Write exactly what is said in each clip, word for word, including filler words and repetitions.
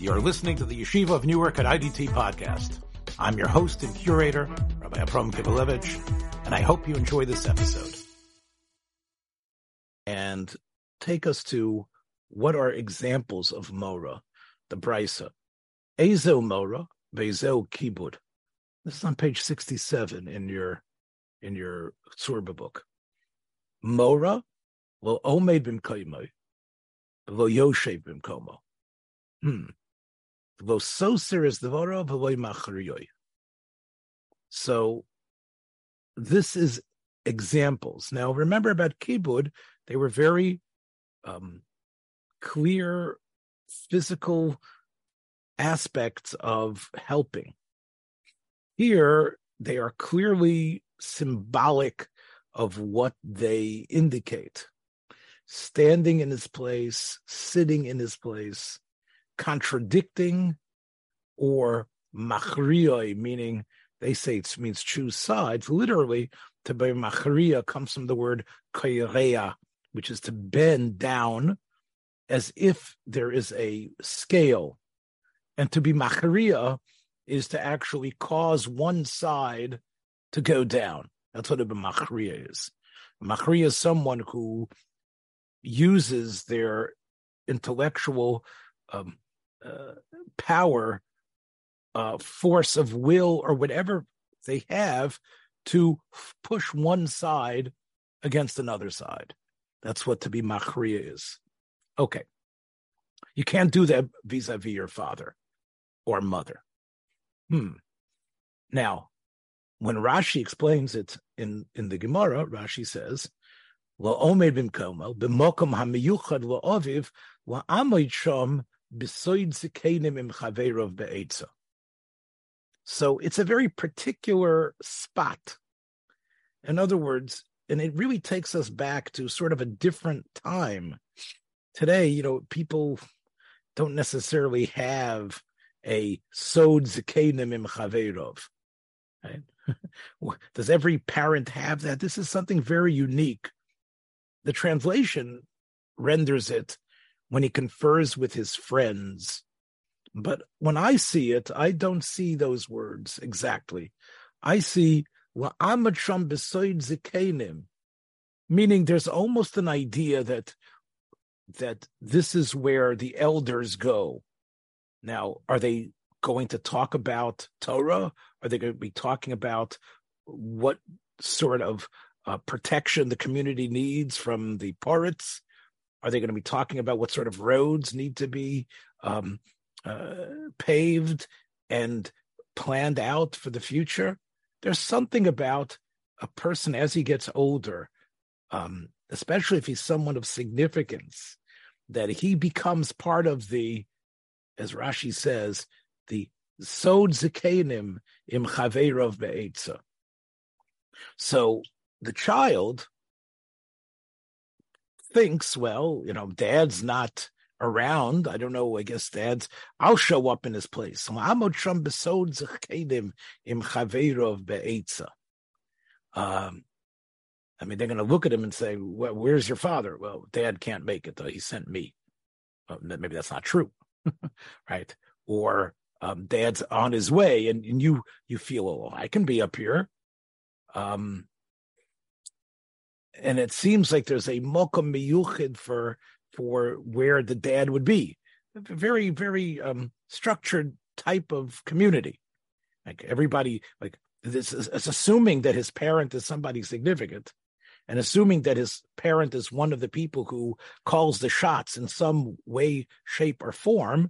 You're listening to the Yeshiva of Newark at I D T podcast. I'm your host and curator, Rabbi Avrom Kivelovich, and I hope you enjoy this episode. And take us to what are examples of Mora, the Braisa. Ezo Mora, Bezo Kibud. This is on page sixty-seven in your in your Surba book. Mora, lo omed b'mkomo, lo yoshev b'mkomo. Hmm. So this is examples. Now remember about Kibud, they were very um, clear physical aspects of helping. Here they are clearly symbolic of what they indicate. Standing in his place, sitting in his place, contradicting, or machrioi, meaning they say it means choose sides. Literally, to be machriya comes from the word koireya, which is to bend down as if there is a scale. And to be machriya is to actually cause one side to go down. That's what a machriya is. Machriya is someone who uses their intellectual um, Uh, power, uh, force of will, or whatever they have to f- push one side against another side. That's what to be machriya is. Okay. You can't do that vis-a-vis your father or mother. Hmm. Now, when Rashi explains it in, in the Gemara, Rashi says, La'omed b'mkomo, b'mokom ha'miyuchad la'oviv, la'amid sham So it's a very particular spot. In other words, and it really takes us back to sort of a different time. Today, you know, people don't necessarily have a sod zakenim im chaverov. Does every parent have that? This is something very unique. The translation renders it when he confers with his friends. But when I see it, I don't see those words exactly. I see, meaning there's almost an idea that that this is where the elders go. Now, are they going to talk about Torah? Are they going to be talking about what sort of uh, protection the community needs from the parrots? Are they going to be talking about what sort of roads need to be um, uh, paved and planned out for the future? There's something about a person as he gets older, um, especially if he's someone of significance, that he becomes part of the, as Rashi says, the sod zakenim im chaverov be'etza. So the child thinks, well, you know, dad's not around. I don't know. I guess dad's, I'll show up in his place. Um, I mean, they're going to look at him and say, well, where's your father? Well, dad can't make it, though. He sent me. Well, maybe that's not true, right? Or um, dad's on his way and, and you you feel, oh, I can be up here. Um And it seems like there's a mokum miyuchid for for where the dad would be. A very, very um, structured type of community. Like everybody, like this is it's assuming that his parent is somebody significant, and assuming that his parent is one of the people who calls the shots in some way, shape, or form.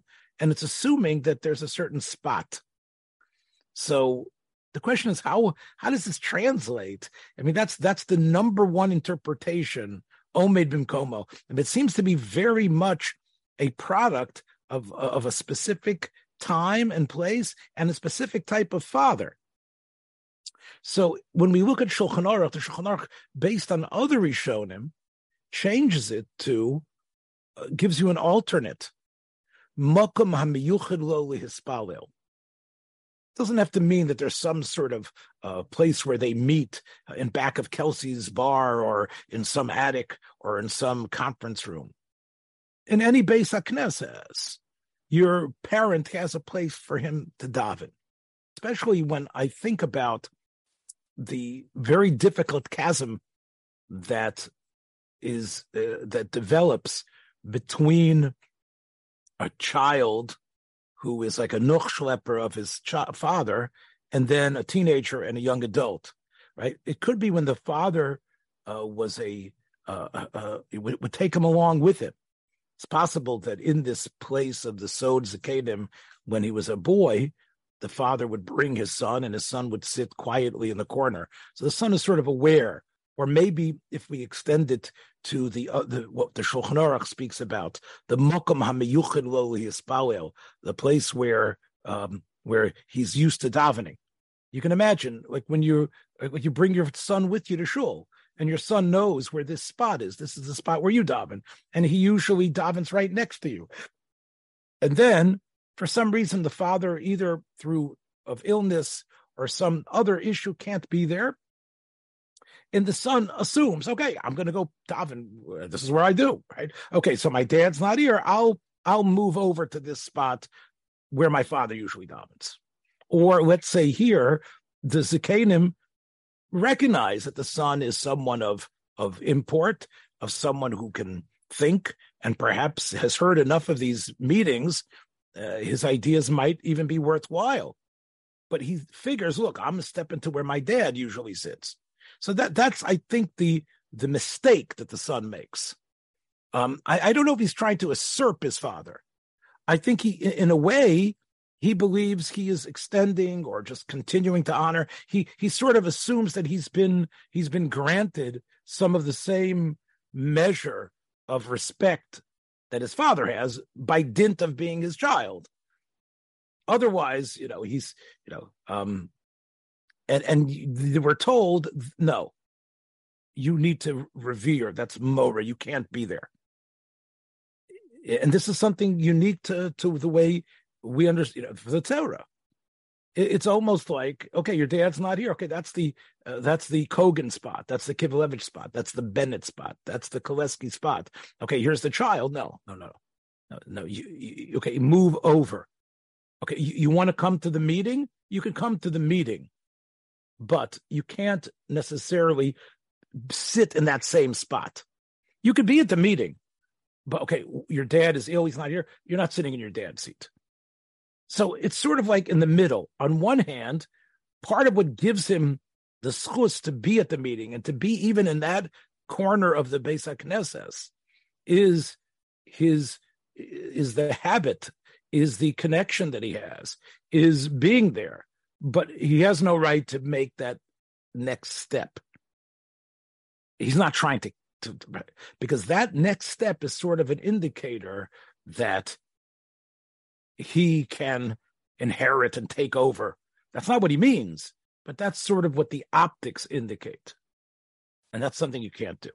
And it's assuming that there's a certain spot. So the question is, how how does this translate? I mean, that's that's the number one interpretation, Omed Bimkomo. And it seems to be very much a product of, of a specific time and place and a specific type of father. So when we look at Shulchan Aruch, the Shulchan Aruch, based on other Rishonim, changes it to, uh, gives you an alternate. Mokum hamiyuchid lo lihispalel. Doesn't have to mean that there's some sort of uh, place where they meet in back of Kelsey's bar or in some attic or in some conference room. In any Beis HaKnesses, your parent has a place for him to daven. Especially when I think about the very difficult chasm that is uh, that develops between a child who is like a nuchschlepper of his ch- father, and then a teenager and a young adult, right? It could be when the father uh, was a, uh, uh, uh, it would, would take him along with him. It's possible that in this place of the Sod Zakenim, when he was a boy, the father would bring his son and his son would sit quietly in the corner. So the son is sort of aware, or maybe if we extend it to the, uh, the what the Shulchan Aruch speaks about, the Mokom HaMeyuchin Lo Lihispalel, the place where, um, where he's used to davening. You can imagine, like when you like you bring your son with you to shul, and your son knows where this spot is. This is the spot where you daven, and he usually davens right next to you. And then, for some reason, the father, either through of illness or some other issue, can't be there. And the son assumes, okay, I'm going to go daven. This is where I do, right? Okay, so my dad's not here. I'll I'll move over to this spot where my father usually davens. Or let's say here, the Zakenim recognize that the son is someone of, of import, of someone who can think, and perhaps has heard enough of these meetings, uh, his ideas might even be worthwhile. But he figures, look, I'm going to step into where my dad usually sits. So that that's, I think, the the mistake that the son makes. Um, I, I don't know if he's trying to usurp his father. I think he, in a way, he believes he is extending or just continuing to honor. He he sort of assumes that he's been he's been granted some of the same measure of respect that his father has by dint of being his child. Otherwise, you know, he's you know, um, and and we're told no, you need to revere. That's Mora. You can't be there. And this is something unique to, to the way we understand, you know, the Torah. It, it's almost like, okay, your dad's not here. Okay, that's the uh, that's the Kogan spot. That's the Kivelovich spot. That's the Bennett spot. That's the Koleski spot. Okay, here's the child. No, no, no, no, no. You, you, okay, move over. Okay, you, you want to come to the meeting? You can come to the meeting, but you can't necessarily sit in that same spot. You could be at the meeting. But okay, your dad is ill, he's not here. You're not sitting in your dad's seat. So it's sort of like in the middle. On one hand, part of what gives him the schus to be at the meeting and to be even in that corner of the Beis HaKnesses is his is the habit, is the connection that he has, is being there. But he has no right to make that next step. He's not trying to To, because that next step is sort of an indicator that he can inherit and take over. That's not what he means, but that's sort of what the optics indicate. And that's something you can't do.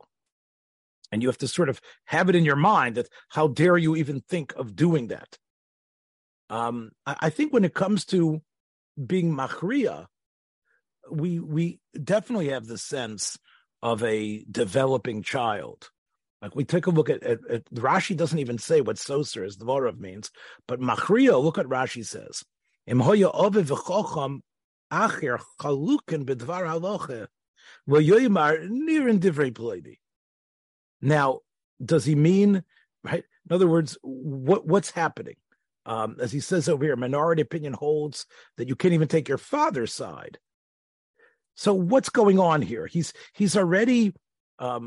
And you have to sort of have it in your mind that how dare you even think of doing that? Um, I, I think when it comes to being machriya, we we definitely have the sense of a developing child. Like we take a look at, at, at Rashi doesn't even say what Soser is, the Dvarav means, but Machriya, look at Rashi says, now, does he mean, right? In other words, what what's happening? Um, as he says over here, minority opinion holds that you can't even take your father's side. So what's going on here? He's he's already, um,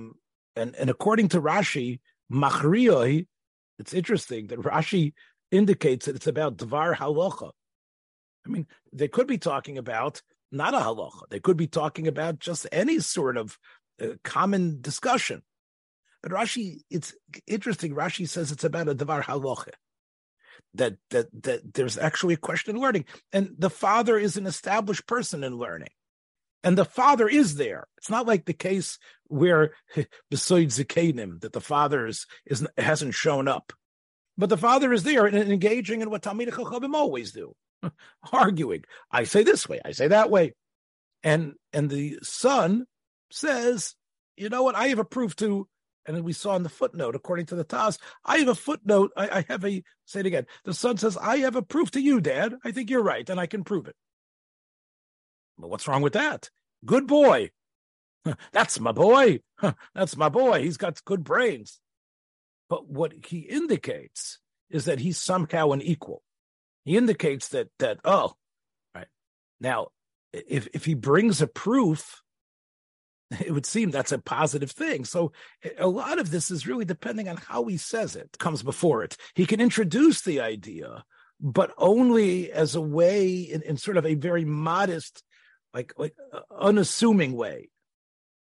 and, and according to Rashi, Machriyoi, it's interesting that Rashi indicates that it's about Dvar Halacha. I mean, they could be talking about not a halacha. They could be talking about just any sort of uh, common discussion. But Rashi, it's interesting, Rashi says it's about a Dvar Halacha. That, that, that there's actually a question in learning. And the father is an established person in learning. And the father is there. It's not like the case where Besoid Zakenim, that the father is, is, hasn't shown up. But the father is there and engaging in what Talmidei Chachamim always do, arguing. I say this way, I say that way. And and the son says, you know what, I have a proof to And then we saw in the footnote, according to the Taz, I have a footnote. I, I have a, say it again. The son says, I have a proof to you, Dad. I think you're right, and I can prove it. Well, what's wrong with that? Good boy. That's my boy. That's my boy. He's got good brains. But what he indicates is that he's somehow an equal. He indicates that, that oh, right. Now, if if he brings a proof, it would seem that's a positive thing. So a lot of this is really depending on how he says it, comes before it. He can introduce the idea, but only as a way, in, in sort of a very modest, like, like uh, unassuming way.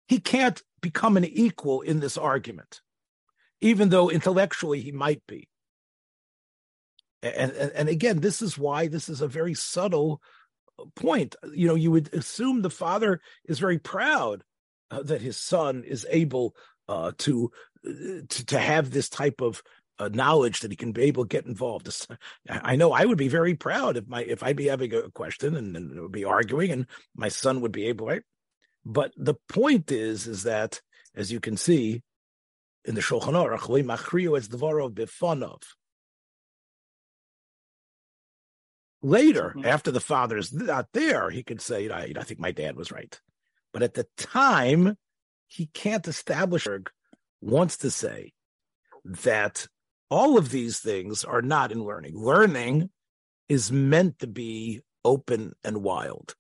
He can't become an equal in this argument, even though intellectually he might be. And, and, and again, this is why this is a very subtle point. You know, you would assume the father is very proud uh, that his son is able uh, to, uh, to to have this type of uh, knowledge, that he can be able to get involved. I know I would be very proud if my if I'd be having a question and, and would be arguing, and my son would be able, right? But the point is, is that, as you can see in the Shulchan Aruch, we machriu es dvarov bifanov. Later, mm-hmm. after the father is not there, he could say, I, I think my dad was right. But at the time, he can't establish, wants to say that all of these things are not in learning. Learning is meant to be open and wild.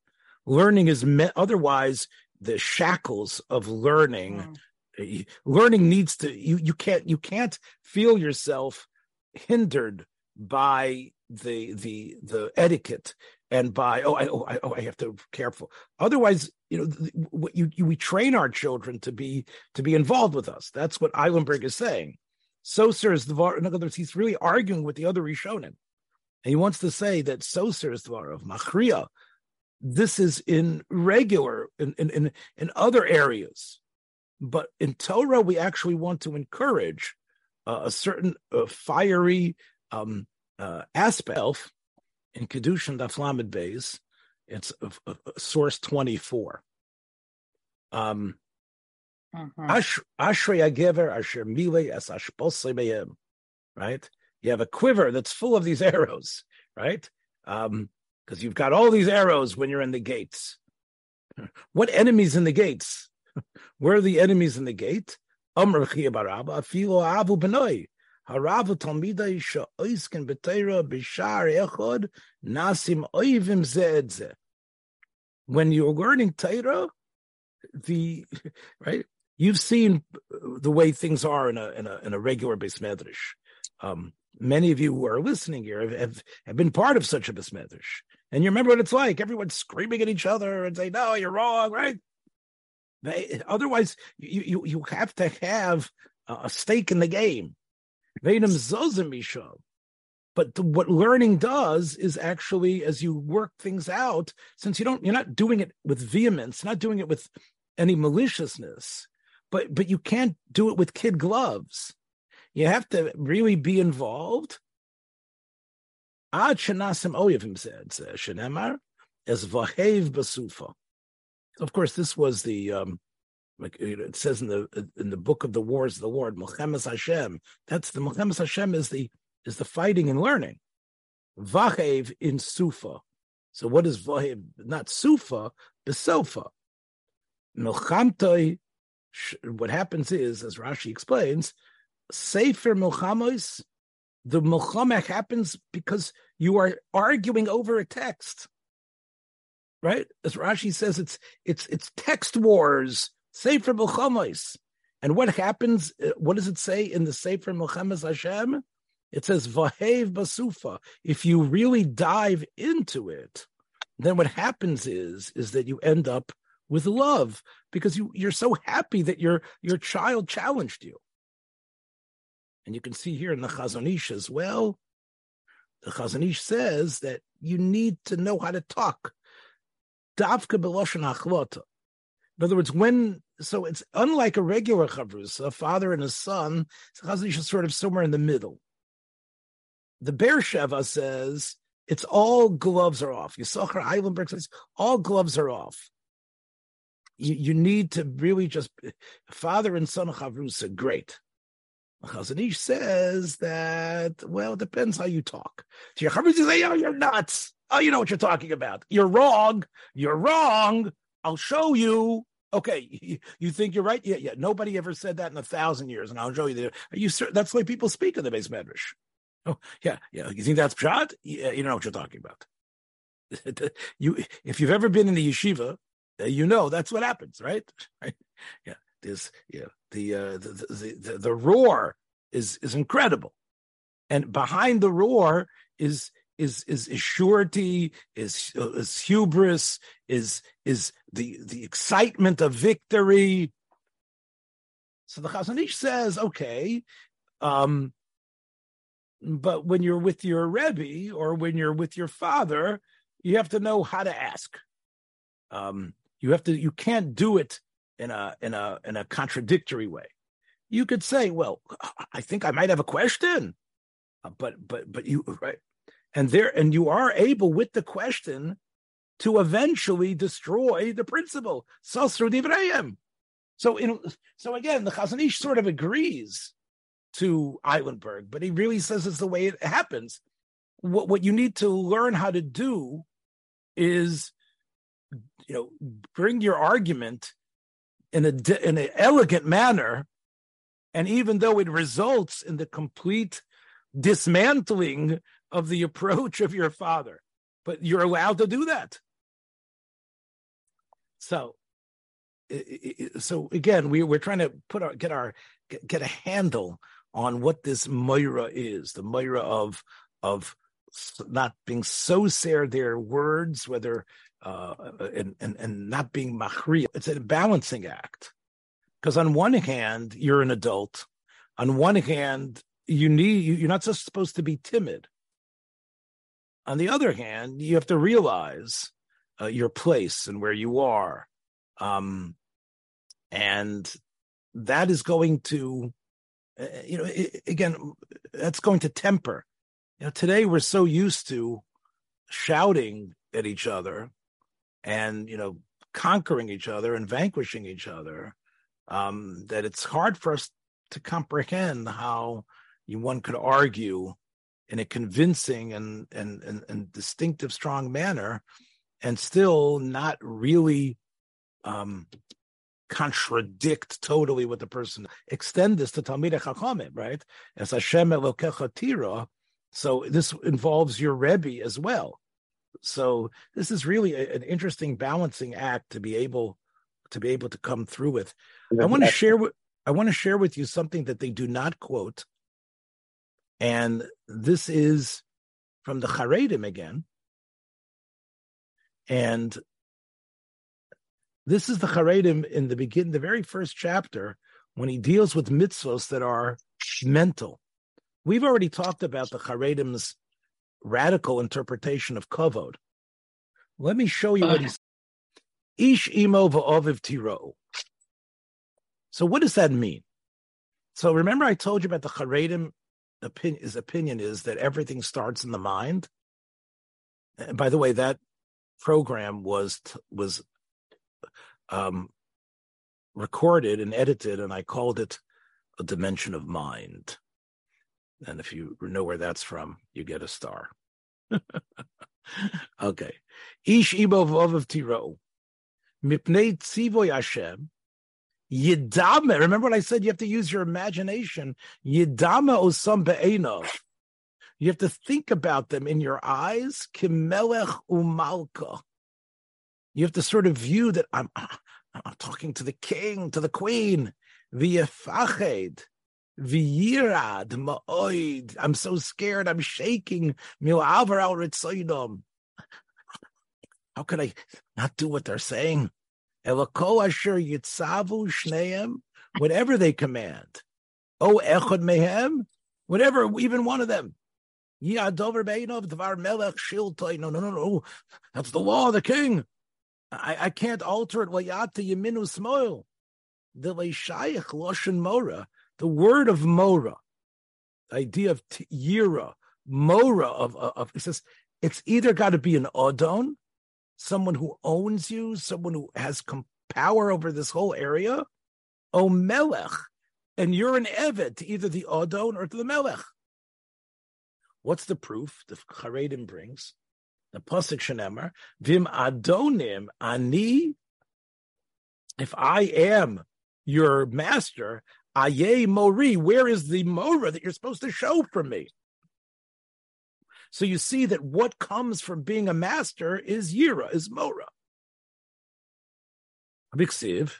Learning is meant, otherwise the shackles of learning, mm-hmm. learning needs to, you, you can't, you can't feel yourself hindered by the the the etiquette and by oh I oh I, oh, I have to be careful. Otherwise, you know, th- what you, you we train our children to be to be involved with us. That's what Eilenberg is saying. Soser is dvar. In other words, he's really arguing with the other Rishonim, and he wants to say that Soser is dvar of Machria. This is in regular in, in in in other areas, but in Torah we actually want to encourage uh, a certain uh, fiery. Um, Uh, aspect in Kedushin Daf Lamed Beis, it's uh, uh, source twenty-four. Um, Ashrei Hagever Asher Milei Es Hashposei Mehem. Right, you have a quiver that's full of these arrows, right? Because um, you've got all these arrows when you're in the gates. What enemies in the gates? Where are the enemies in the gate? Amar Chia Bar Abba Afilo Avu Benoi. Haravu Talmidei Sha'oisken B'Teira B'Shar Echod Nasim Oivim Zedze. When you're learning Teira, the right, you've seen the way things are in a in a in a regular Beis Medrash. Um, many of you who are listening here have, have, have been part of such a Beis Medrash, and you remember what it's like. Everyone's screaming at each other and saying, "No, you're wrong," right? They, otherwise, you you you have to have a stake in the game. But the, what learning does is actually, as you work things out, since you don't, you're not doing it with vehemence, not doing it with any maliciousness, but but you can't do it with kid gloves. You have to really be involved. Of course, this was the. Um, Like it says in the in the book of the wars of the Lord, Melchamas Hashem. That's the Melchamas Hashem is the is the fighting and learning. Vahev in Sufa. So what is Vahev? Not Sufa, Besofa. Melchamtoi. What happens is, as Rashi explains, Sefer Melchamos. The Melchama happens because you are arguing over a text, right? As Rashi says, it's it's it's text wars. Sefer Melchamas. And what happens, what does it say in the Sefer Melchamas Hashem? It says, Vahev Basufa. If you really dive into it, then what happens is, is that you end up with love because you, you're so happy that your, your child challenged you. And you can see here in the Chazon Ish as well, the Chazon Ish says that you need to know how to talk. Davka b'loshon hachlata. In other words, when so it's unlike a regular chavrus, a father and a son. Chazon Ish is sort of somewhere in the middle. The Be'er Sheva says it's all gloves are off. Yisachar Eilenberg says all gloves are off. you, you need to really just, father and son of Chavrusa, great. Chazon Ish says that, well, it depends how you talk. So your Chavrusa says, oh, you're nuts. Oh, you know what you're talking about. You're wrong. You're wrong. I'll show you. Okay, you, you think you're right? Yeah, yeah. Nobody ever said that in a thousand years, and I'll show you. That. Are you sure? That's the way people speak in the Beis Medrash. Oh, yeah, yeah. You think that's pshat? Yeah, you don't know what you're talking about. you, if you've ever been in a yeshiva, you know that's what happens, right? Right? Yeah. This, yeah. The, uh, the the the the roar is is incredible, and behind the roar is is is, is surety, is is hubris, is is the the excitement of victory. So the Chazon Ish says, okay, um, but when you're with your Rebbe or when you're with your father, you have to know how to ask. Um, you have to. You can't do it in a in a in a contradictory way. You could say, well, I think I might have a question, but but but you right, and there and you are able with the question to eventually destroy the principle. So so in, so again, the Chazon Ish sort of agrees to Eilenberg, but he really says it's the way it happens. What what you need to learn how to do is, you know, bring your argument in a in an elegant manner, and even though it results in the complete dismantling of the approach of your father, but you're allowed to do that. So, so again, we we're trying to put our get our get, get a handle on what this Mora is, the Mora of of not being so sere their words, whether. Uh, and, and and not being machriya. It's a balancing act. Because on one hand, you're an adult. On one hand, you need, you're not just supposed to be timid. On the other hand, you have to realize uh, your place and where you are. Um, and that is going to, uh, you know, it, again, that's going to temper. You know, today we're so used to shouting at each other, and, you know, conquering each other and vanquishing each other, um, that it's hard for us to comprehend how you, one could argue in a convincing and, and, and, and distinctive, strong manner and still not really um, contradict totally what the person... Extend this to Talmidei Chachamim, right? As Hashem Elokecha Tira, so this involves your Rebbe as well. So this is really a, an interesting balancing act to be able to be able to come through with. I want to share with I want to share with you something that they do not quote, and this is from the Charedim again, and this is the Charedim in the begin, the very first chapter, when he deals with mitzvos that are mental. We've already talked about the Charedim's radical interpretation of kavod. Let me show you uh. what he says. Ish imo va'aviv tiro. So what does that mean? So remember I told you about the Charedim opinion, his opinion is that everything starts in the mind. And by the way, that program was was um, recorded and edited, and I called it A Dimension of Mind. And if you know where that's from, you get a star. Okay. Ish ibov of tiro. Mipnei tzivoy Hashem. Yidame. Remember what I said? You have to use your imagination. Yidame osam be'enov. You have to think about them in your eyes. Kimelech umalka. You have to sort of view that I'm, I'm talking to the king, to the queen. V'yefached. V'yirad ma'oid. I'm so scared. I'm shaking. Mil'avar al ritzoidom. How could I not do what they're saying? Eloko asher yitzavu shneim. Whatever they command. O echod mehem. Whatever, even one of them. Yi'adover beinov dvar melech shiltoi. No, no, no, no. That's the law of the king. I, I can't alter it. Wayata yiminu smoil. D'leishayich loshen mora. The word of Mora, the idea of t- Yira, Mora of, of, of, it says, it's either got to be an Adon, someone who owns you, someone who has com- power over this whole area? O Melech, and you're an Eved to either the Odon or to the Melech. What's the proof the Charedim brings? The Pasuk Shenemar, Vim Adonim Ani, if I am your master, Aye Mori, where is the Mora that you're supposed to show from me? So you see that what comes from being a master is Yira, is Mora. Biksiv.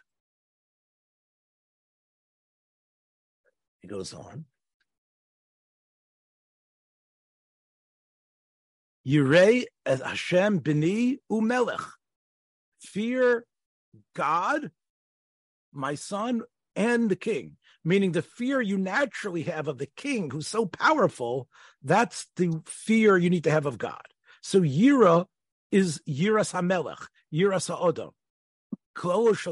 He goes on. Yirei as Hashem bini umelech. Fear God, my son, and the king. Meaning the fear you naturally have of the king who's so powerful, that's the fear you need to have of God. So Yira is Yiras HaMelech, Yiras HaOdom. Just like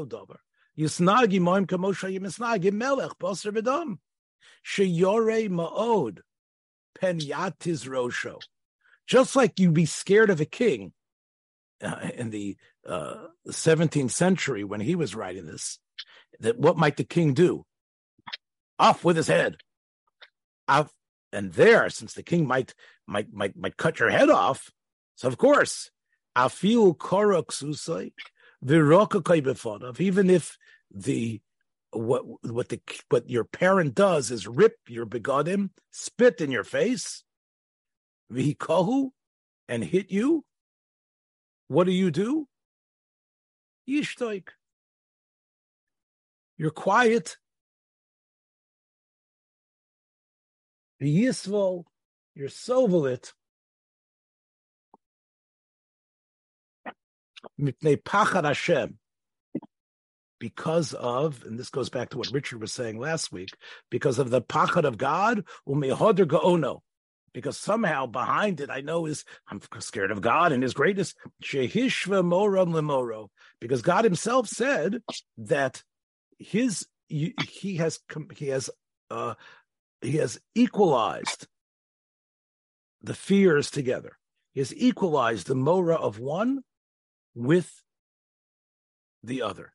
you'd be scared of a king uh, in the uh, seventeenth century when he was writing this, that what might the king do? Off with his head. Off. And there, since the king might might might might cut your head off, so of course, afiu korok susai. Even if the what what the what your parent does is rip your begodim, spit in your face, vihikohu, and hit you, what do you do? Yishtoik. You're quiet. V'yisvol, you're sovelit. Mipnei Pachad Hashem, because of, and this goes back to what Richard was saying last week, because of the Pachad of God, umehodr gaono, because somehow behind it I know is I'm scared of God and His greatness. Shehishva moram lemoro, because God Himself said that His He has He has uh, He has equalized the fears together. He has equalized the mora of one with the other.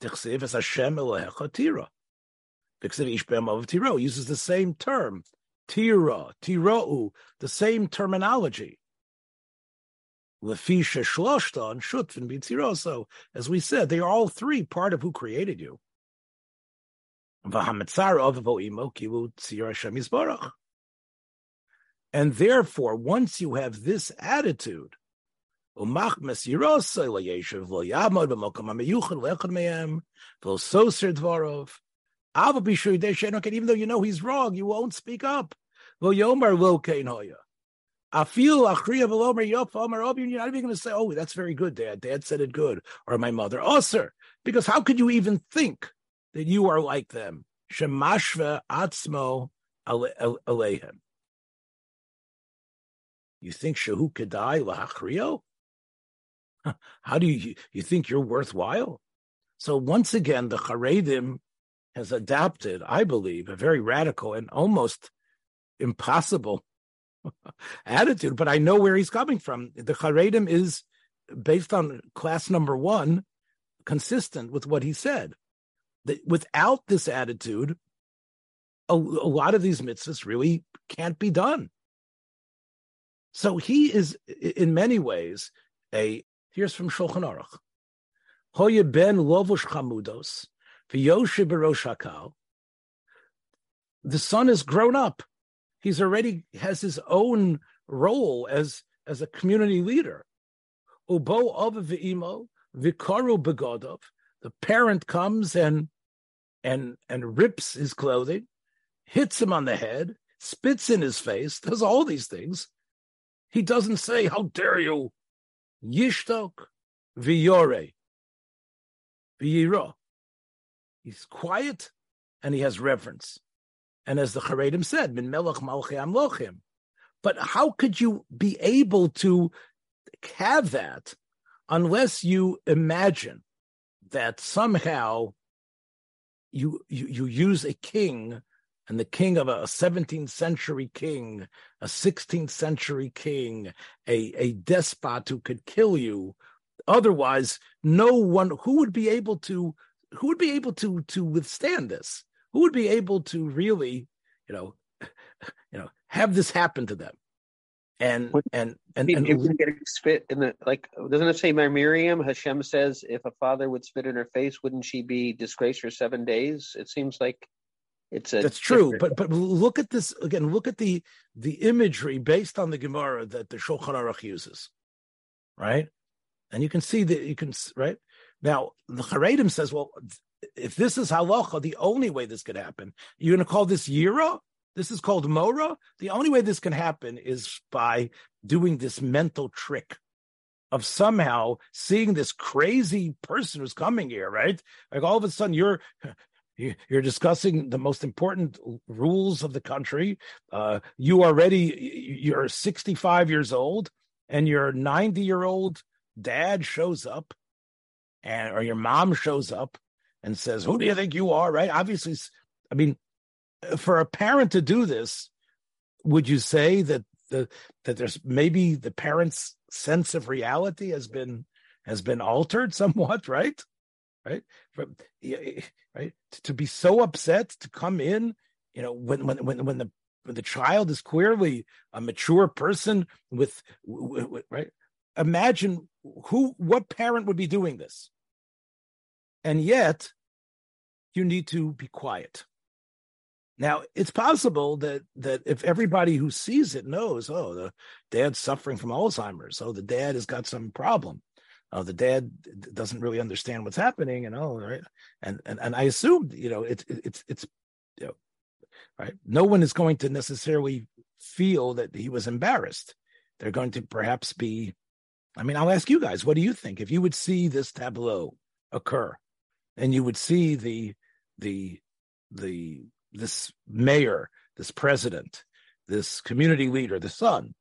Tichsev as Hashem Elohecha Tira. Tichsev Ish Be'em Av Tiro uses the same term, Tira, Tirou, the same terminology. Lefi Sheshloshta and Shutfin B'Tiro. So, as we said, they are all three part of who created you. V'Hametzar Av Vo'imo Kivu Tzir Hashem Yisborach. And therefore, once you have this attitude, even though you know he's wrong, you won't speak up. You're not even going to say, oh, that's very good, Dad. Dad said it good. Or my mother. Oh, sir. Because how could you even think that you are like them? Shemashve atzmo aleihem. You think Shehu Kedai Lahachrio? How do you you think you're worthwhile? So once again, the Charedim has adopted, I believe, a very radical and almost impossible attitude. But I know where he's coming from. The Charedim is based on class number one, consistent with what he said. That without this attitude, a, a lot of these mitzvahs really can't be done. So he is, in many ways, a, here's from Shulchan Aruch. Hoye ben lovush chamudos, v'yoshe b'rosh hakal. The son is grown up. He's already has his own role as, as a community leader. Ubo av v'imo, v'karu begodov. The parent comes and, and, and rips his clothing, hits him on the head, spits in his face, does all these things. He doesn't say, how dare you? Yishtok v'yore v'yiro. He's quiet and he has reverence. And as the Charedim said, min melech malchei amlochim. But how could you be able to have that unless you imagine that somehow you you, you use a king and the king of a seventeenth century king, a sixteenth century king, a, a despot who could kill you. Otherwise, no one who would be able to who would be able to to withstand this. Who would be able to really, you know, you know, have this happen to them? And what, and and, and, and getting spit in the, like, doesn't it say Miriam? Hashem says, if a father would spit in her face, wouldn't she be disgraced for seven days? It seems like it's a that's true. Different... But but look at this again. Look at the the imagery based on the Gemara that the Shulchan Aruch uses, right? And you can see that you can, right? Now, the Charedim says, well, if this is halacha, the only way this could happen, you're going to call this yira? This is called Mora? The only way this can happen is by doing this mental trick of somehow seeing this crazy person who's coming here, right? Like all of a sudden you're... You're discussing the most important rules of the country. Uh, you already, you're sixty-five years old, and your ninety-year-old dad shows up, and or your mom shows up and says, who do you think you are, right? Obviously, I mean, for a parent to do this, would you say that the that there's maybe the parent's sense of reality has been has been altered somewhat, right? Right, right. To be so upset to come in, you know, when when when when the when the child is clearly a mature person with, with right. Imagine who, what parent would be doing this, and yet you need to be quiet. Now it's possible that that if everybody who sees it knows, oh, the dad's suffering from Alzheimer's, oh, the dad has got some problem. Oh, the dad doesn't really understand what's happening, and all right, and and and I assumed, you know, it's it's it's, you know, right. No one is going to necessarily feel that he was embarrassed. They're going to perhaps be. I mean, I'll ask you guys, what do you think if you would see this tableau occur, and you would see the the the this mayor, this president, this community leader, the son.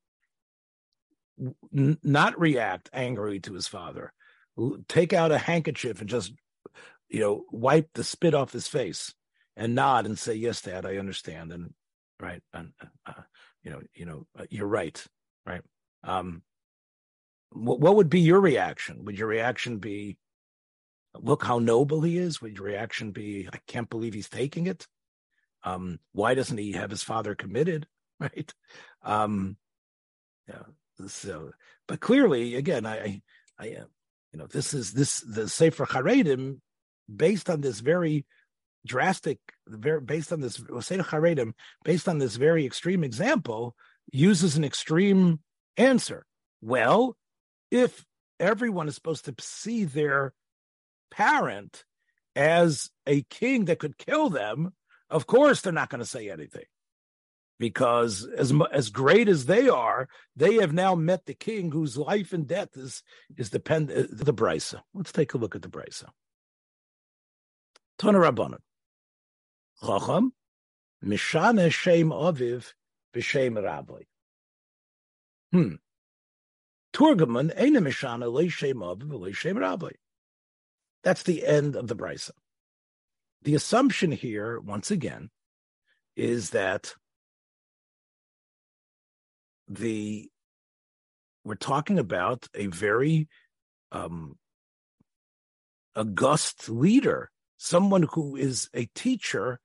N- not react angrily to his father, take out a handkerchief and just, you know, wipe the spit off his face and nod and say, yes, Dad, I understand. And right. And, uh, you know, you know, uh, you're right. Right. Um, wh- what would be your reaction? Would your reaction be, look how noble he is? Would your reaction be, I can't believe he's taking it. Um, why doesn't he have his father committed? Right. Um, yeah. So, but clearly, again, I, I, you know, this is this the Sefer Charedim, based on this very drastic, very based on this Sefer Charedim, based on this very extreme example, uses an extreme answer. Well, if everyone is supposed to see their parent as a king that could kill them, of course they're not going to say anything. Because as as great as they are, they have now met the king whose life and death is is dependent. The Braisa. Let's take a look at the Braisa. Tana Rabbanan, Chacham Mishane Shem Aviv B'Shem Rabbi. Hmm. Turgeman Eina Mishane Le'Shem Aviv Le'Shem Rabbi. That's the end of the Braisa. The assumption here, once again, is that. The we're talking about a very um, august leader, someone who is a teacher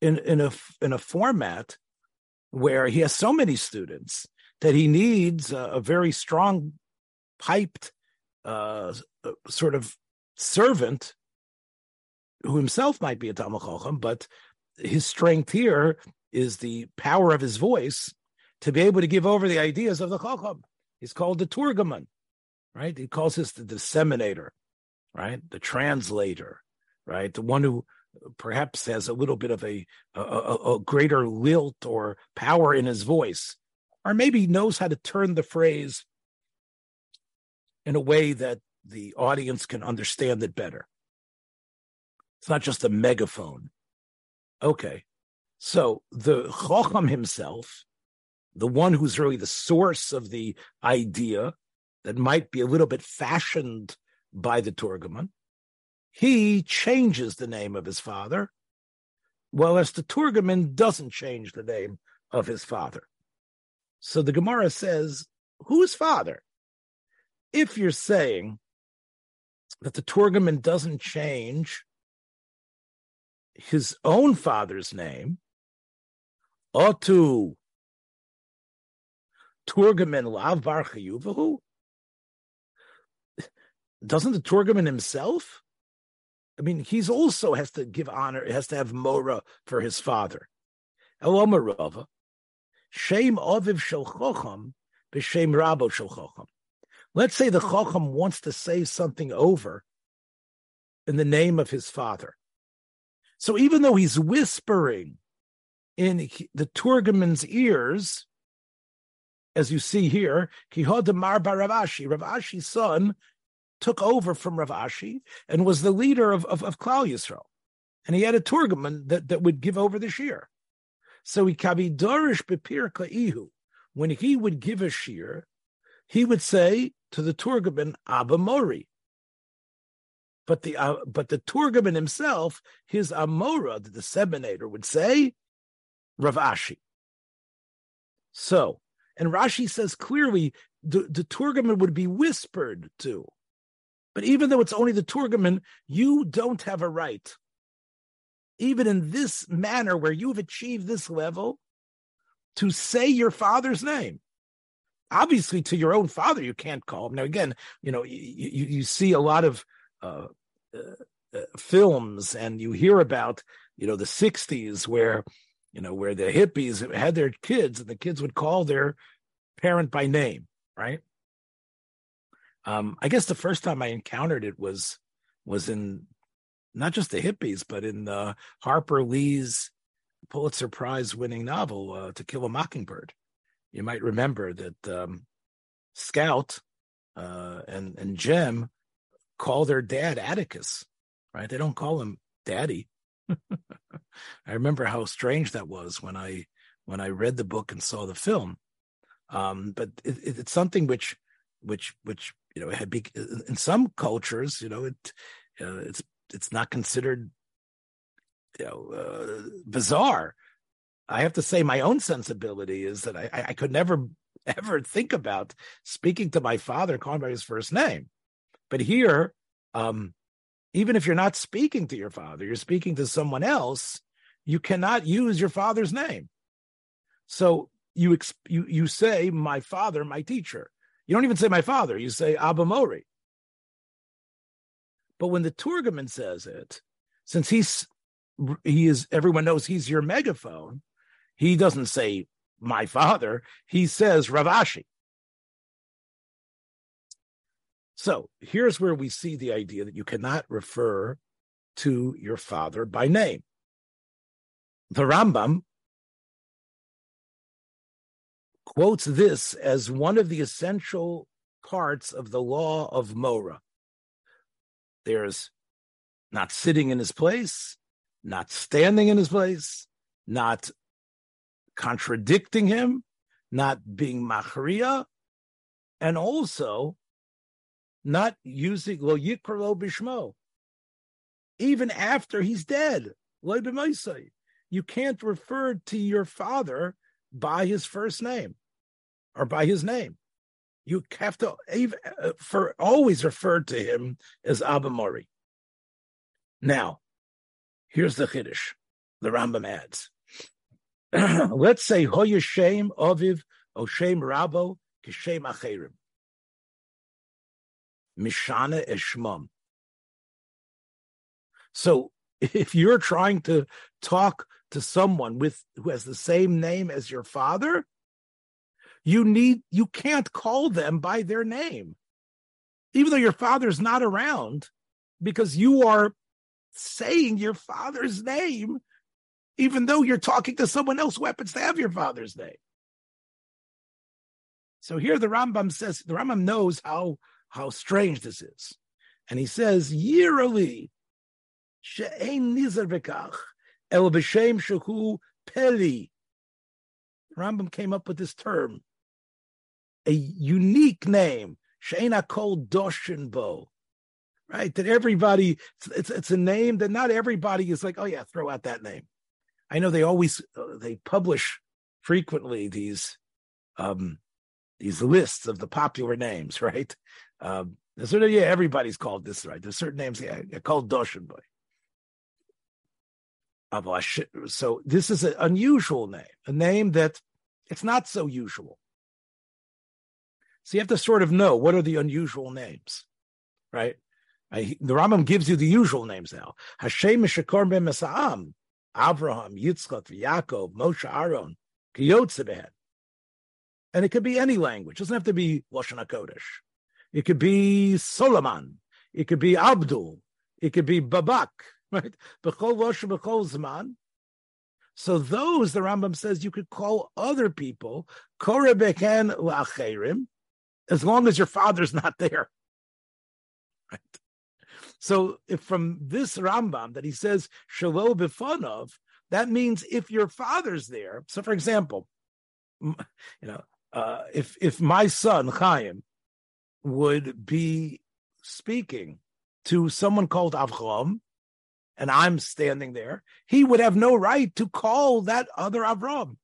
in in a in a format where he has so many students that he needs a, a very strong, piped uh, sort of servant who himself might be a Talmid Chacham, but his strength here is the power of his voice. To be able to give over the ideas of the Chacham. He's called the Turgeman, right? He calls this the disseminator, right? The translator, right? The one who perhaps has a little bit of a, a, a, a greater lilt or power in his voice, or maybe knows how to turn the phrase in a way that the audience can understand it better. It's not just a megaphone. Okay, so the Chacham himself, the one who's really the source of the idea that might be a little bit fashioned by the Turgeman, he changes the name of his father whereas the Turgeman doesn't change the name of his father. So the Gemara says, whose father? If you're saying that the Turgeman doesn't change his own father's name, Otu Turgeman Lav Bar Chayuvahu? Doesn't the Turgeman himself? I mean, he's also has to give honor, has to have Mora for his father. Elomarava, Shem Aviv Shel Chocham, B'Shem Rabo Shel Chocham. Let's say the Chocham wants to say something over in the name of his father. So even though he's whispering in the Turgeman's ears, as you see here, Kihod Mar Bar Rav Ashi, Rav Ashi's son, took over from Rav Ashi and was the leader of, of, of Klal Yisrael. And he had a Turgeman that, that would give over the shir. So he kavidorish bepir ka'ihu. When he would give a shir, he would say to the Turgeman, Abba Mori. But the, uh, but the Turgeman himself, his Amora, the disseminator, would say, Rav Ashi. So, and Rashi says clearly, the, the Turgeman would be whispered to. But even though it's only the Turgeman, you don't have a right. Even in this manner where you've achieved this level, to say your father's name. Obviously, to your own father, you can't call him. Now, again, you know, you, you, you see a lot of uh, uh, uh, films and you hear about, you know, the sixties where, you know, where the hippies had their kids and the kids would call their parent by name, right? Um, I guess the first time I encountered it was was in not just the hippies, but in uh, Harper Lee's Pulitzer Prize-winning novel, uh, To Kill a Mockingbird. You might remember that um, Scout uh, and, and Jem call their dad Atticus, right? They don't call him Daddy. I remember how strange that was when I when I read the book and saw the film. Um, but it, it, it's something which which which you know had be, in some cultures, you know, it uh, it's it's not considered, you know, uh, bizarre. I have to say, my own sensibility is that I, I could never ever think about speaking to my father, calling by his first name. But here, um, even if you're not speaking to your father, you're speaking to someone else. You cannot use your father's name. So you exp- you you say, my father, my teacher. You don't even say my father. You say Abba Mori. But when the Turgeman says it, since he's he is everyone knows he's your megaphone, he doesn't say my father. He says Rav Ashi. So here's where we see the idea that you cannot refer to your father by name. The Rambam quotes this as one of the essential parts of the law of Mora. There's not sitting in his place, not standing in his place, not contradicting him, not being machriya, and also not using lo yikra lo bishmo. Even after he's dead, lo b'maisei, you can't refer to your father by his first name or by his name. You have to for always refer to him as Abba Mori. Now, here's the Chiddush, the Rambam adds. Let's say, Hoya Shem Oviv Oshem Rabo Kishem Acherim. Mishana Eshmam. So if you're trying to talk to someone with who has the same name as your father, you need you can't call them by their name, even though your father's not around, because you are saying your father's name, even though you're talking to someone else who happens to have your father's name. So here the Rambam says the Rambam knows how how strange this is, and he says yearly she'ein nizar v'kach el b'shem shehu peli. Rambam came up with this term, a unique name, Sheina Kol Doshin Bo, right? That everybody, it's, it's, it's a name that not everybody is like, oh yeah, throw out that name. I know they always, uh, they publish frequently these um, these lists of the popular names, right? Um, sort of, yeah, everybody's called this, right? There's certain names, yeah, called Doshen Boy. So this is an unusual name, a name that it's not so usual. So you have to sort of know what are the unusual names, right? I, the Rambam gives you the usual names now. Hashem Shekor Ben Mesa'am, Avraham, Yitzchak, Yaakov, Moshe, Aaron, Kiyotzebehet. And it could be any language. It doesn't have to be Lashon HaKodesh. It could be Solomon. It could be Abdul. It could be Babak. Right? So those, the Rambam says, you could call other people, as long as your father's not there. Right? So if from this Rambam that he says, Shelo Bifanov, that means if your father's there. So for example, you know, uh, if, if my son, Chaim, would be speaking to someone called Avram, and I'm standing there, he would have no right to call that other Avram.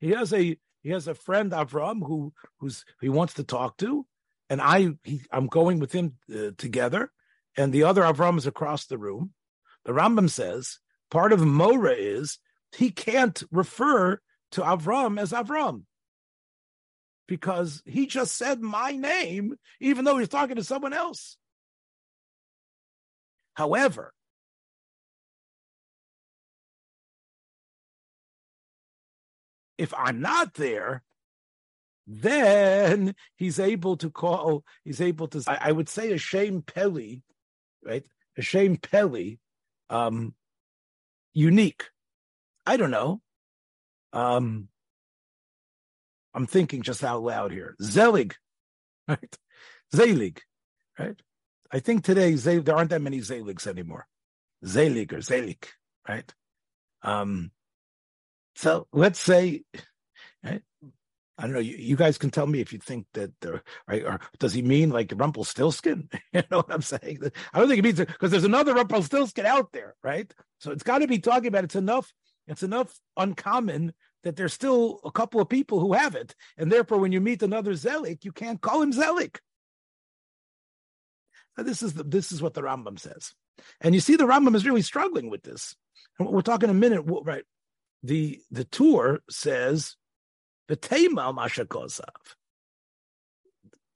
He has a he has a friend Avram who who's he wants to talk to, and I he, I'm going with him uh, together, and the other Avram is across the room. The Rambam says part of Mora is he can't refer to Avram as Avram because he just said my name, even though he's talking to someone else. However, if I'm not there, then he's able to call, he's able to, I, I would say a shame peli, right? A shame peli, um, unique. I don't know. Um, I'm thinking just out loud here. Zelig, right? Zelig, right? I think today Zelig, there aren't that many Zeligs anymore. Zelig or Zelig, right? Um, So let's say, right, I don't know, you, you guys can tell me if you think that, or, right, or does he mean like Rumpelstiltskin? You know what I'm saying? I don't think he means it, because there's another Rumpelstiltskin out there, right? So it's got to be talking about it's enough, it's enough uncommon that there's still a couple of people who have it. And therefore, when you meet another Zelig, you can't call him Zelig. Now, this is the, this is what the Rambam says. And you see the Rambam is really struggling with this. And we're talking a minute, right? The the tour says v'teimal mashakosav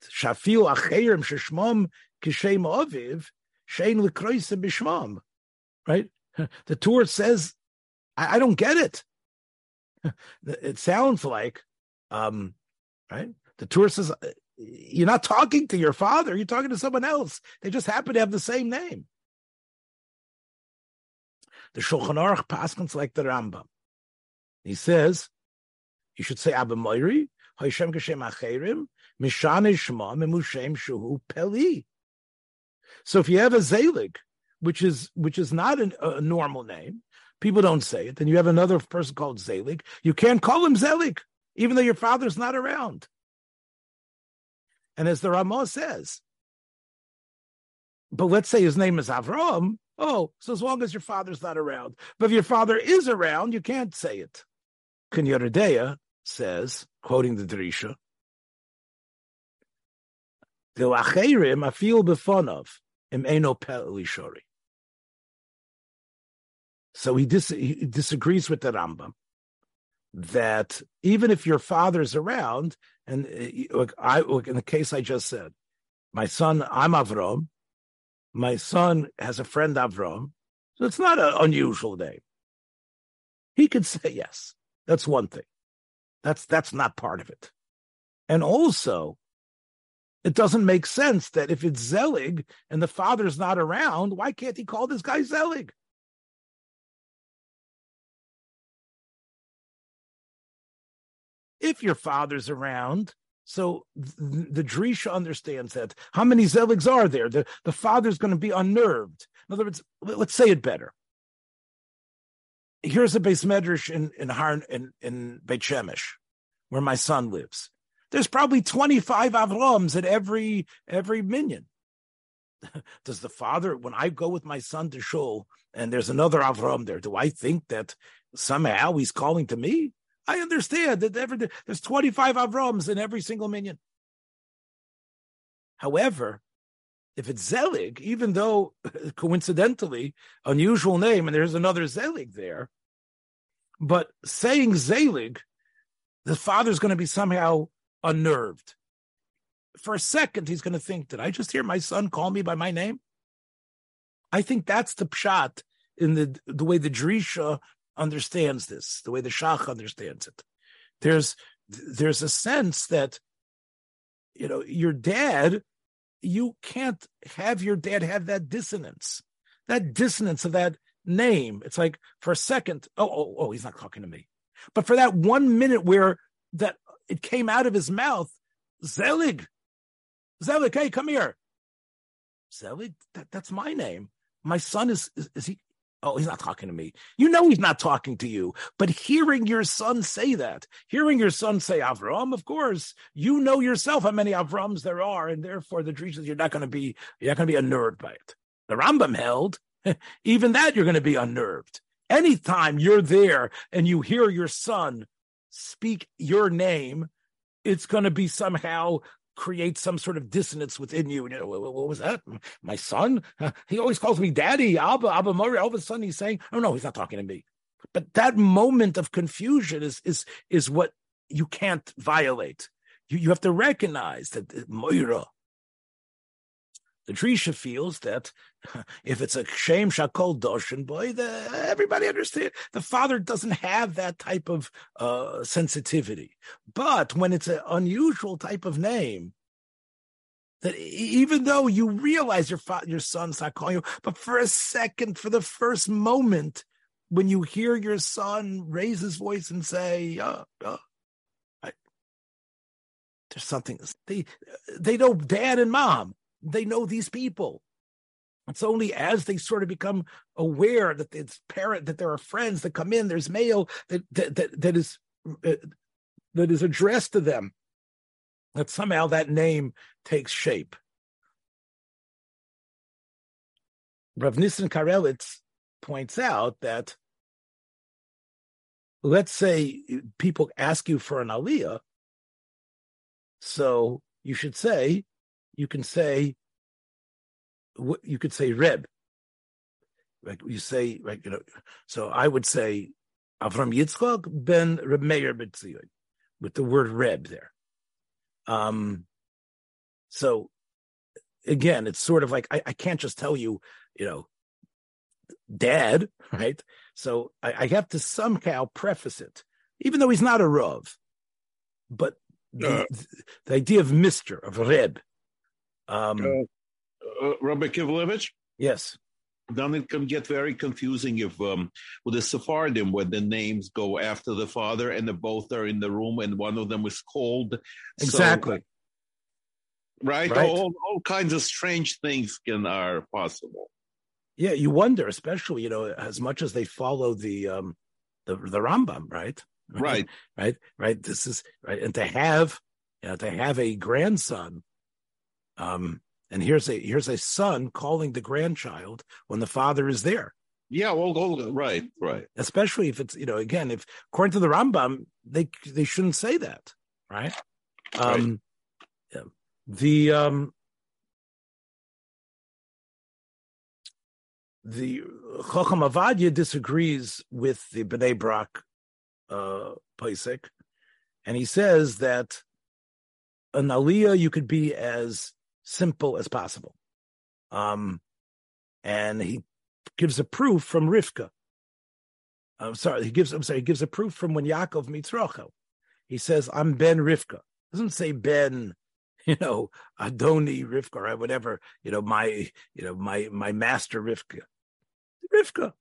shafil acherim sheshmam kishem aviv shein lekroisa bishmam. Right? The tour says, I, I don't get it. It sounds like, um, right? The tour says you're not talking to your father. You're talking to someone else. They just happen to have the same name. The Shulchan Aruch paskins like the Rambam. He says, you should say Abba Moiri, Hashem Kashem Acherim, Mishane Shema, Memushem Shuhu Peli. So if you have a Zelig, which is which is not an, a normal name, people don't say it, and you have another person called Zelig, you can't call him Zelig, even though your father's not around. And as the Ramah says, but let's say his name is Avram, oh, so as long as your father's not around. But if your father is around, you can't say it. Kinyaradea says, quoting the Drisha, so he, dis- he disagrees with the Rambam that even if your father's around, and I, in the case I just said, my son, I'm Avram, my son has a friend Avram, so it's not an unusual name. He could say yes. That's one thing. That's that's not part of it. And also, it doesn't make sense that if it's Zelig and the father's not around, why can't he call this guy Zelig? If your father's around, so the Drisha understands that. How many Zeligs are there? The, the father's going to be unnerved. In other words, let's say it better. Here's a Beis Medrash in in, Har, in in Beit Shemesh, where my son lives. There's probably twenty-five Avrams at every every minyan. Does the father, when I go with my son to shul and there's another Avram there, do I think that somehow he's calling to me. I understand that every, there's twenty-five Avroms in every single minyan. However, if it's Zelig, even though coincidentally, unusual name, and there's another Zelig there, but saying Zelig, the father's going to be somehow unnerved. For a second, he's going to think, did I just hear my son call me by my name? I think that's the pshat in the the way the Drisha understands this, the way the Shach understands it. There's there's a sense that, you know, your dad, you can't have your dad have that dissonance, that dissonance of that name. It's like for a second, oh, oh, oh, he's not talking to me. But for that one minute where that it came out of his mouth, Zelig, Zelig, hey, come here. Zelig, that, that's my name. My son is, is, is he, oh, he's not talking to me. You know he's not talking to you, but hearing your son say that, hearing your son say Avram, of course, you know yourself how many Avrams there are, and therefore the Drishas, you're not going to be, you're not going to be unnerved by it. The Rambam held, even that you're going to be unnerved. Anytime you're there and you hear your son speak your name, it's going to be somehow create some sort of dissonance within you. You know, what, what was that? My son? Uh, he always calls me daddy, Abba, Abba Mora. All of a sudden he's saying, oh no, he's not talking to me. But that moment of confusion is is is what you can't violate. You you have to recognize that Moira. The Drisha feels that if it's a shame shakol doshin boy, the, everybody understands. The father doesn't have that type of uh, sensitivity. But when it's an unusual type of name, that even though you realize your fa- your son's not calling you, but for a second, for the first moment, when you hear your son raise his voice and say, oh, oh, I, there's something, they, they know dad and mom. They know these people. It's only as they sort of become aware that it's parent, that there are friends that come in, there's mail that that that, that is uh, that is addressed to them, that somehow that name takes shape. Rav Nissen Karelitz points out that let's say people ask you for an aliyah, so you should say. You can say, you could say Reb. Like you say, like, you know, so I would say Avram Yitzchak ben Reb Meir ben Tzion, with the word Reb there. Um, so again, it's sort of like I, I can't just tell you, you know, Dad, right? So I, I have to somehow preface it, even though he's not a Rav. But the, uh. the idea of Mister, of Reb. Um, uh, uh, Rabbi Kivelovich? Yes. Then it can get very confusing if um, with the Sephardim, where the names go after the father and the both are in the room and one of them is called. Exactly. So, right? right. All, all kinds of strange things can are possible. Yeah, you wonder, especially, you know, as much as they follow the um, the, the Rambam, right? Right. Right. Right. This is right. And to have, you know, to have a grandson. Um, and here's a here's a son calling the grandchild when the father is there. Yeah, well, well, right, right. Especially if it's, you know, again, if according to the Rambam, they they shouldn't say that, right? Um, right. Yeah. The um, the Chacham Avadya disagrees with the Bnei Brak uh, Pesach, and he says that an aliyah you could be as simple as possible. Um, and he gives a proof from Rivka. I'm sorry, he gives, I'm sorry, he gives a proof from when Yaakov meets Rachel. He says, I'm Ben Rivka. Doesn't say Ben, you know, Adoni Rivka, right? Whatever, you know, my, you know, my, my master Rivka. Rivka.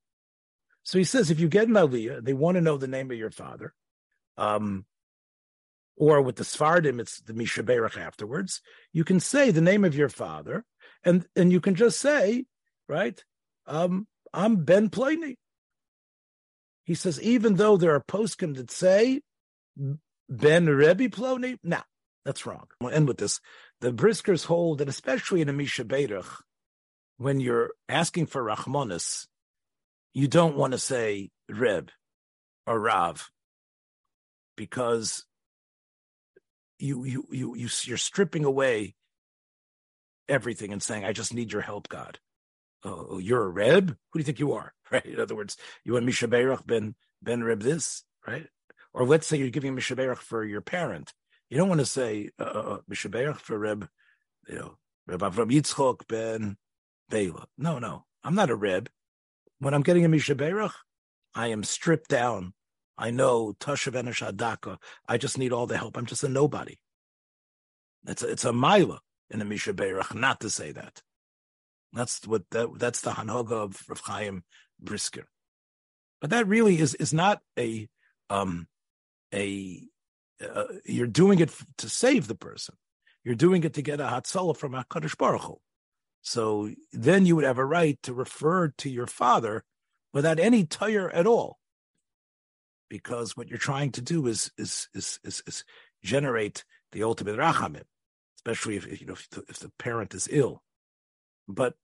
So he says, if you get an aliyah, they want to know the name of your father. Um, Or with the Sephardim, it's the Misha Berach afterwards. You can say the name of your father, and, and you can just say, right, um, I'm Ben Pliny. He says, even though there are poskim that say Ben Rebbe Plony, no, nah, that's wrong. We'll end with this. The Briskers hold, and especially in a Misha Berach, when you're asking for Rachmanis, you don't want to say Reb. a Rav, because you you you you you're stripping away everything and saying, "I just need your help, God." Oh, you're a Reb? Who do you think you are? Right? In other words, you want Misha Berach ben ben Reb this, right? Or let's say you're giving Misha Berach for your parent. You don't want to say uh, Misha Berach for Reb, you know, Reb Avram Yitzchok ben Beila. No, no, I'm not a Reb. When I'm getting a Misha Berach, I am stripped down. I know Tashav Enosh Hadaka. I just need all the help. I'm just a nobody. It's a, it's a Maila in a Misha Berach not to say that. That's what that, that's the Hanhoga of Rav Chaim Brisker. But that really is is not a um a uh, you're doing it to save the person. You're doing it to get a hatzalah from HaKadosh Baruch Hu. So then you would have a right to refer to your father without any tire at all, because what you're trying to do is is is is, is generate the ultimate rachamim, especially if you know if the, if the parent is ill. But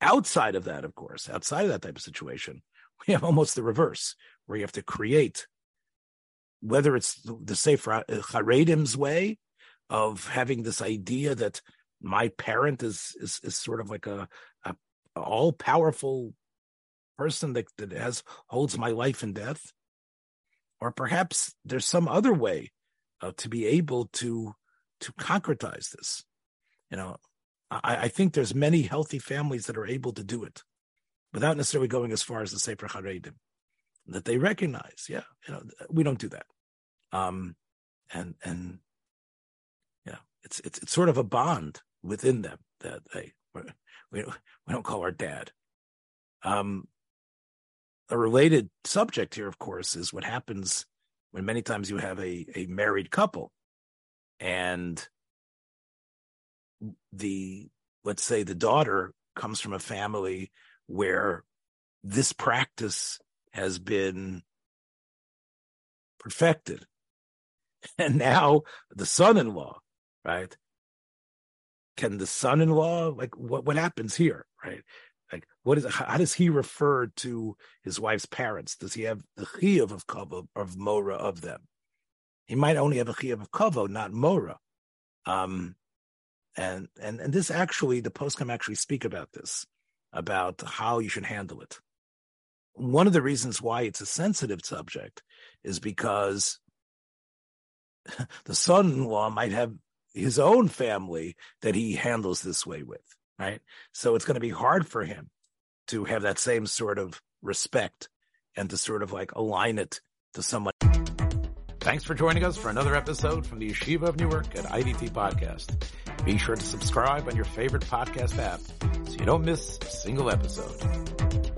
outside of that, of course, outside of that type of situation, we have almost the reverse, where you have to create, whether it's the, the Sefer Charedim's way of having this idea that my parent is is, is sort of like a, a all powerful person that, that has holds my life and death, or perhaps there's some other way uh, to be able to to concretize this, you know. I, I think there's many healthy families that are able to do it without necessarily going as far as the Sefer Charedim, that they recognize, yeah, you know, we don't do that. Um, and, and yeah, it's, it's, it's sort of a bond within them that they, we, we don't call our dad. Um, a related subject here, of course, is what happens when many times you have a, a married couple, and the, let's say the daughter comes from a family where this practice has been perfected. And now the son-in-law, right? Can the son-in-law, like what, what happens here, right? Like what is, how does he refer to his wife's parents? Does he have the chiyuv of kavod, of Mora of them? He might only have a chiyuv of kavod, not Mora. Um, And and and this actually, the poskim actually speak about this, about how you should handle it. One of the reasons why it's a sensitive subject is because the son-in-law might have his own family that he handles this way with, right? So it's going to be hard for him to have that same sort of respect and to sort of like align it to someone. Thanks for joining us for another episode from the Yeshiva of Newark at I D T Podcast. Be sure to subscribe on your favorite podcast app so you don't miss a single episode.